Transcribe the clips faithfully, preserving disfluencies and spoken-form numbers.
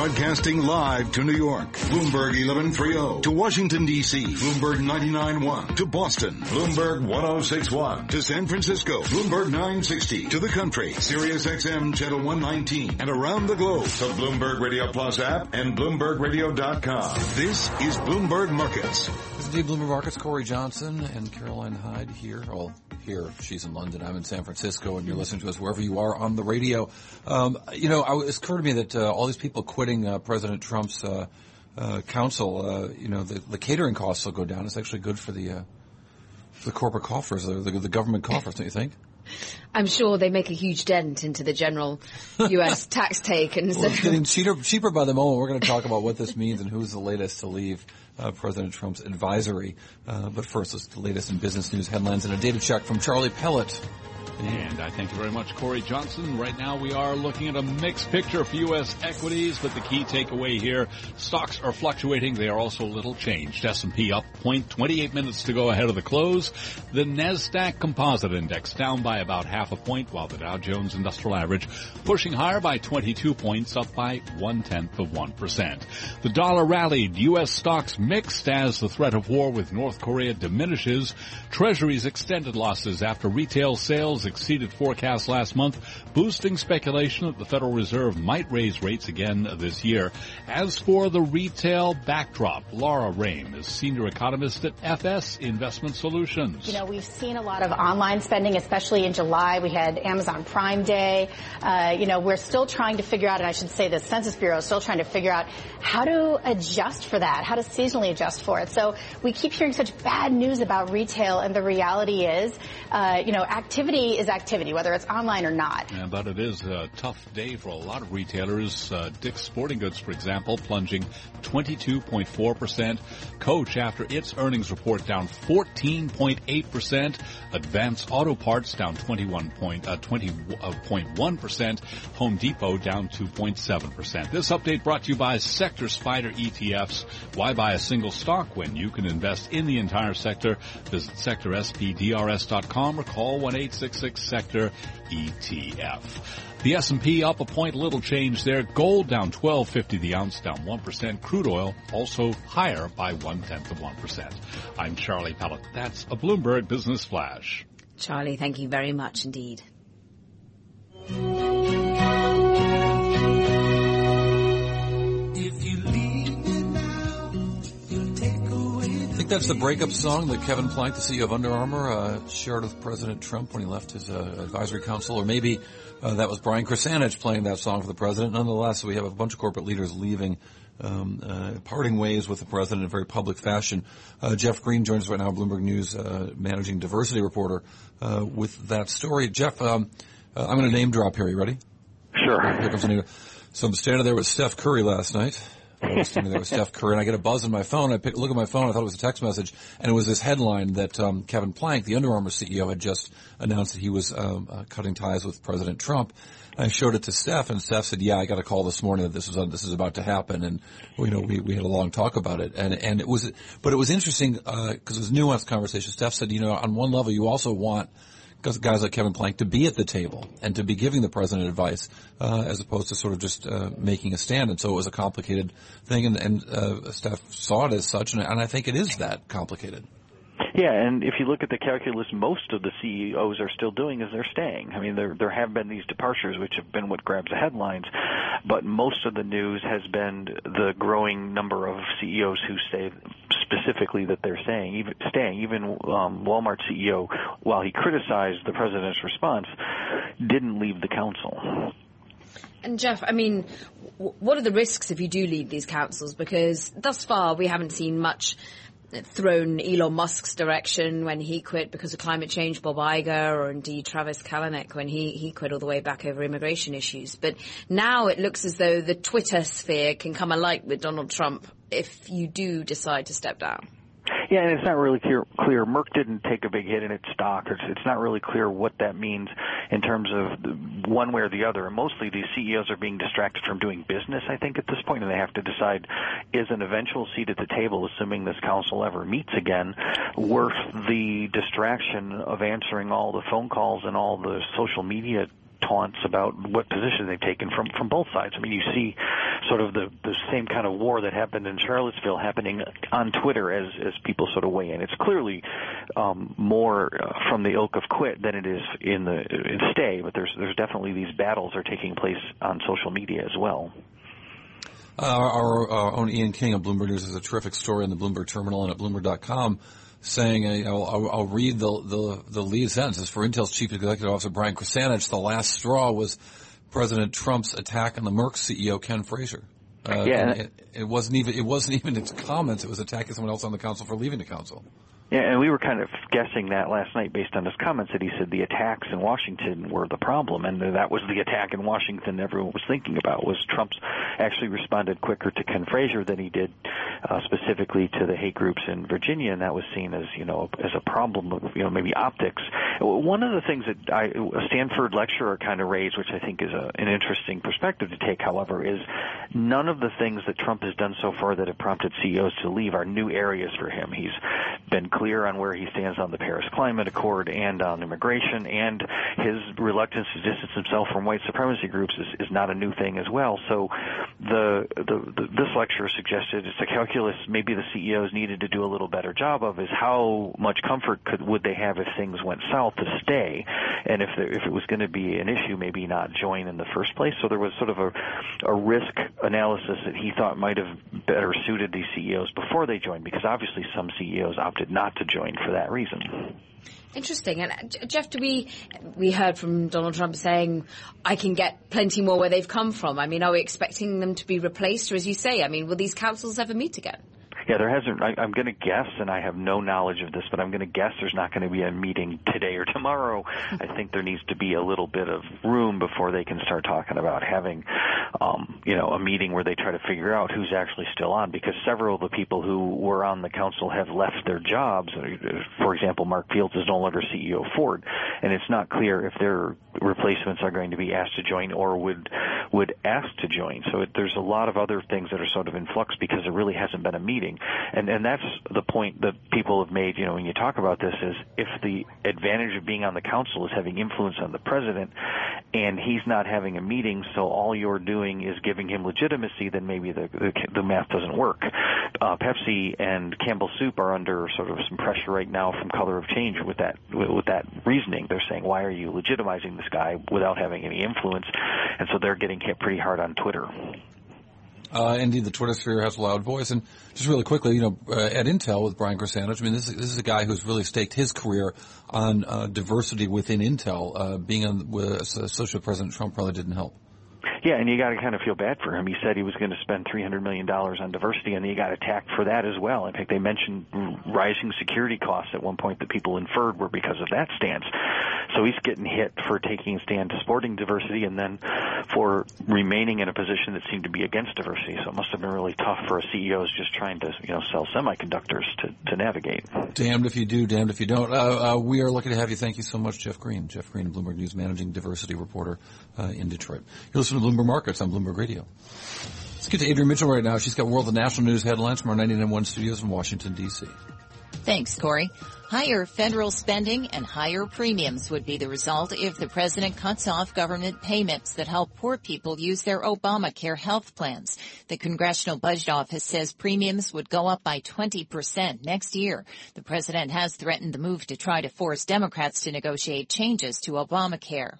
Broadcasting live to New York, Bloomberg eleven thirty. To Washington, D C, Bloomberg ninety-nine point one. To Boston, Bloomberg one oh six point one. To San Francisco, Bloomberg nine sixty. To the country, Sirius X M Channel one nineteen. And around the globe, the Bloomberg Radio Plus app and Bloomberg Radio dot com. This is Bloomberg Markets. This is the Bloomberg Markets. Cory Johnson and Caroline Hyde here. Well, here. She's in London. I'm in San Francisco. And you're listening to us wherever you are on the radio. Um, you know, I, it's occurred to me that uh, all these people quitting uh, President Trump's uh, uh, council, uh, you know, the, the catering costs will go down. It's actually good for the uh, for the corporate coffers, the, the government coffers, don't you think? I'm sure they make a huge dent into the general U S tax take. And so. Well, it's getting cheaper, cheaper by the moment. We're going to talk about what this means and who's the latest to leave uh, President Trump's advisory. Uh, but first, it's the latest in business news headlines and a data check from Charlie Pellett. And I thank you very much, Cory Johnson. Right now we are looking at a mixed picture for U S equities, but the key takeaway here, stocks are fluctuating. They are also little changed. S and P up zero point two eight minutes to go ahead of the close. The NASDAQ Composite Index down by about half a point, while the Dow Jones Industrial Average pushing higher by twenty-two points, up by one-tenth of one percent. The dollar rallied. U S stocks mixed as the threat of war with North Korea diminishes. Treasuries extended losses after retail sales exceeded forecasts last month, boosting speculation that the Federal Reserve might raise rates again this year. As for the retail backdrop, Laura Rain is senior economist at F S Investment Solutions. You know, we've seen a lot of online spending, especially in July. We had Amazon Prime Day. Uh, you know, we're still trying to figure out, and I should say the Census Bureau is still trying to figure out how to adjust for that, how to seasonally adjust for it. So we keep hearing such bad news about retail, and the reality is, uh, you know, activity is activity, whether it's online or not. Yeah, but it is a tough day for a lot of retailers. Uh, Dick's Sporting Goods, for example, plunging twenty-two point four percent. Coach, after its earnings report, down fourteen point eight percent. Advanced Auto Parts, down twenty-one point one percent. Home Depot, down two point seven percent. This update brought to you by Sector Spider E T Fs. Why buy a single stock when you can invest in the entire sector? Visit Sector S P D R S dot com or call one eight six six sector E T F. The S and P up a point, little change there. Gold down twelve fifty the ounce, down one percent. Crude oil also higher by one-tenth of one percent. I'm Charlie Pellett. That's a Bloomberg Business Flash. Charlie, thank you very much indeed. That's the breakup song that Kevin Plank, the C E O of Under Armour, uh, shared with President Trump when he left his uh, advisory council. Or maybe uh, that was Brian Krzanich playing that song for the president. Nonetheless, we have a bunch of corporate leaders leaving, um, uh, parting ways with the president in a very public fashion. Uh, Jeff Green joins us right now, Bloomberg News uh, managing diversity reporter, uh, with that story. Jeff, um, uh, I'm going to name drop here. You ready? Sure. Here comes a name. So I'm standing there with Steph Curry last night. I was standing there with Steph Curry, and I get a buzz on my phone. I pick, look at my phone. I thought it was a text message, and it was this headline that um, Kevin Plank, the Under Armour C E O, had just announced that he was um, uh, cutting ties with President Trump. I showed it to Steph, and Steph said, "Yeah, I got a call this morning that this was uh, this is about to happen," and you know we, we had a long talk about it, and and it was, but it was interesting because uh, it was a nuanced conversation. Steph said, "You know, on one level, you also want." guys like Kevin Plank to be at the table and to be giving the president advice uh, as opposed to sort of just uh, making a stand. And so it was a complicated thing, and, and uh, staff saw it as such, and, and I think it is that complicated. Yeah, and if you look at the calculus, most of the C E Os are still doing is they're staying. I mean, there there have been these departures, which have been what grabs the headlines, but most of the news has been the growing number of C E Os who say specifically that they're staying. Even, staying. Even um, Walmart C E O, while he criticized the president's response, didn't leave the council. And, Jeff, I mean, w- what are the risks if you do leave these councils? Because thus far we haven't seen much thrown Elon Musk's direction when he quit because of climate change, Bob Iger, or indeed Travis Kalanick when he, he quit all the way back over immigration issues. But now it looks as though the Twitter sphere can come alight with Donald Trump if you do decide to step down. Yeah, and it's not really clear, clear. Merck didn't take a big hit in its stock. It's, it's not really clear what that means in terms of the, one way or the other. And mostly these C E Os are being distracted from doing business, I think, at this point, and they have to decide, is an eventual seat at the table, assuming this council ever meets again, worth the distraction of answering all the phone calls and all the social media taunts about what position they've taken from, from both sides. I mean, you see sort of the, the same kind of war that happened in Charlottesville happening on Twitter as, as people sort of weigh in. It's clearly um, more uh, from the ilk of quit than it is in the in stay, but there's, there's definitely these battles are taking place on social media as well. Uh, our, our own Ian King of Bloomberg News has a terrific story on the Bloomberg terminal and at Bloomberg dot com saying, uh, I'll, I'll read the, the, the lead sentences. For Intel's chief executive officer, Brian Krzanich, the last straw was President Trump's attack on the Merck C E O, Ken Frazier. Uh, yeah. It, it wasn't even, it wasn't even its comments. It was attacking someone else on the council for leaving the council. Yeah, and we were kind of guessing that last night based on his comments that he said the attacks in Washington were the problem, and that was the attack in Washington everyone was thinking about, was Trump's actually responded quicker to Ken Frazier than he did uh, specifically to the hate groups in Virginia, and that was seen as, you know, as a problem of, you know, maybe optics. One of the things that I, a Stanford lecturer kind of raised, which I think is a, an interesting perspective to take, however, is none of the things that Trump has done so far that have prompted C E Os to leave are new areas for him. He's been clear on where he stands on the Paris Climate Accord and on immigration, and his reluctance to distance himself from white supremacy groups is, is not a new thing as well. So the, the, the this lecturer suggested it's a calculus maybe the C E Os needed to do a little better job of, is how much comfort could would they have if things went south to stay, and if there, if it was going to be an issue, maybe not join in the first place. So there was sort of a, a risk analysis that he thought might have better suited these C E Os before they joined, because obviously some C E Os opted not to join for that reason. Interesting. And Jeff, do we we heard from Donald Trump saying, I can get plenty more where they've come from. I mean, are we expecting them to be replaced? Or as you say, I mean, will these councils ever meet again? Yeah, there hasn't. I, I'm going to guess, and I have no knowledge of this, but I'm going to guess there's not going to be a meeting today or tomorrow. I think there needs to be a little bit of room before they can start talking about having, um, you know, a meeting where they try to figure out who's actually still on, because several of the people who were on the council have left their jobs. For example, Mark Fields is no longer C E O of Ford, and it's not clear if their replacements are going to be asked to join or would would ask to join. So it, there's a lot of other things that are sort of in flux because there really hasn't been a meeting. And and that's the point that people have made, you know, when you talk about this, is if the advantage of being on the council is having influence on the president and he's not having a meeting, so all you're doing is giving him legitimacy, then maybe the the, the math doesn't work. Uh, Pepsi and Campbell Soup are under sort of some pressure right now from Color of Change with that with that reasoning. They're saying, why are you legitimizing this guy without having any influence? And so they're getting hit pretty hard on Twitter. Uh, indeed, the Twitter sphere has a loud voice. And just really quickly, you know, uh, at Intel with Brian Krzanich, I mean, this is, this is a guy who's really staked his career on uh, diversity within Intel. Uh, being on with Associate President Trump probably didn't help. Yeah, and you got to kind of feel bad for him. He said he was going to spend three hundred million dollars on diversity, and he got attacked for that as well. In fact, they mentioned rising security costs at one point that people inferred were because of that stance. So he's getting hit for taking a stand supporting diversity and then for remaining in a position that seemed to be against diversity. So it must have been really tough for a C E O who's just trying to, you know, sell semiconductors to, to navigate. Damned if you do, damned if you don't. Uh, uh, we are lucky to have you. Thank you so much, Jeff Green. Jeff Green, Bloomberg News Managing Diversity Reporter uh, in Detroit. You're listening to Bloomberg Markets on Bloomberg Radio. Let's get to Adrian Mitchell right now. She's got world and national news headlines from our ninety-nine point one studios in Washington, D C Thanks, Corey. Higher federal spending and higher premiums would be the result if the president cuts off government payments that help poor people use their Obamacare health plans. The Congressional Budget Office says premiums would go up by twenty percent next year. The president has threatened the move to try to force Democrats to negotiate changes to Obamacare.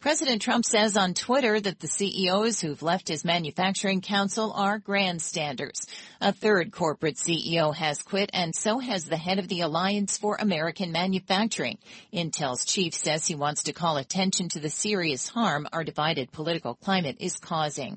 President Trump says on Twitter that the C E Os who've left his manufacturing council are grandstanders. A third corporate C E O has quit, and so has the head of the Alliance for American Manufacturing. Intel's chief says he wants to call attention to the serious harm our divided political climate is causing.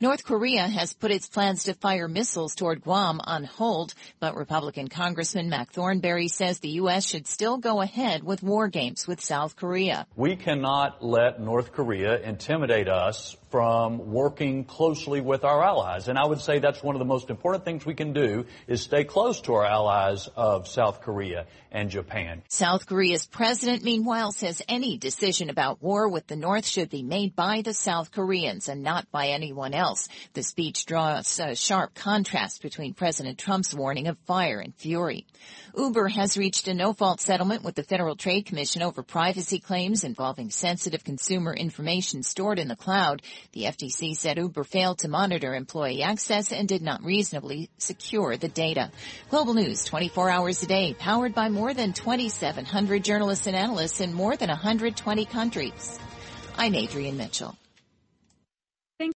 North Korea has put its plans to fire missiles toward Guam on hold, but Republican Congressman Mac Thornberry says the U S should still go ahead with war games with South Korea. We cannot let North Korea intimidate us from working closely with our allies. And I would say that's one of the most important things we can do is stay close to our allies of South Korea and Japan. South Korea's president, meanwhile, says any decision about war with the North should be made by the South Koreans and not by anyone else. The speech draws a sharp contrast between President Trump's warning of fire and fury. Uber has reached a no-fault settlement with the Federal Trade Commission over privacy claims involving sensitive consumer information stored in the cloud. The F T C said Uber failed to monitor employee access and did not reasonably secure the data. Global News, twenty-four hours a day, powered by more than twenty-seven hundred journalists and analysts in more than one hundred twenty countries. I'm Adrian Mitchell.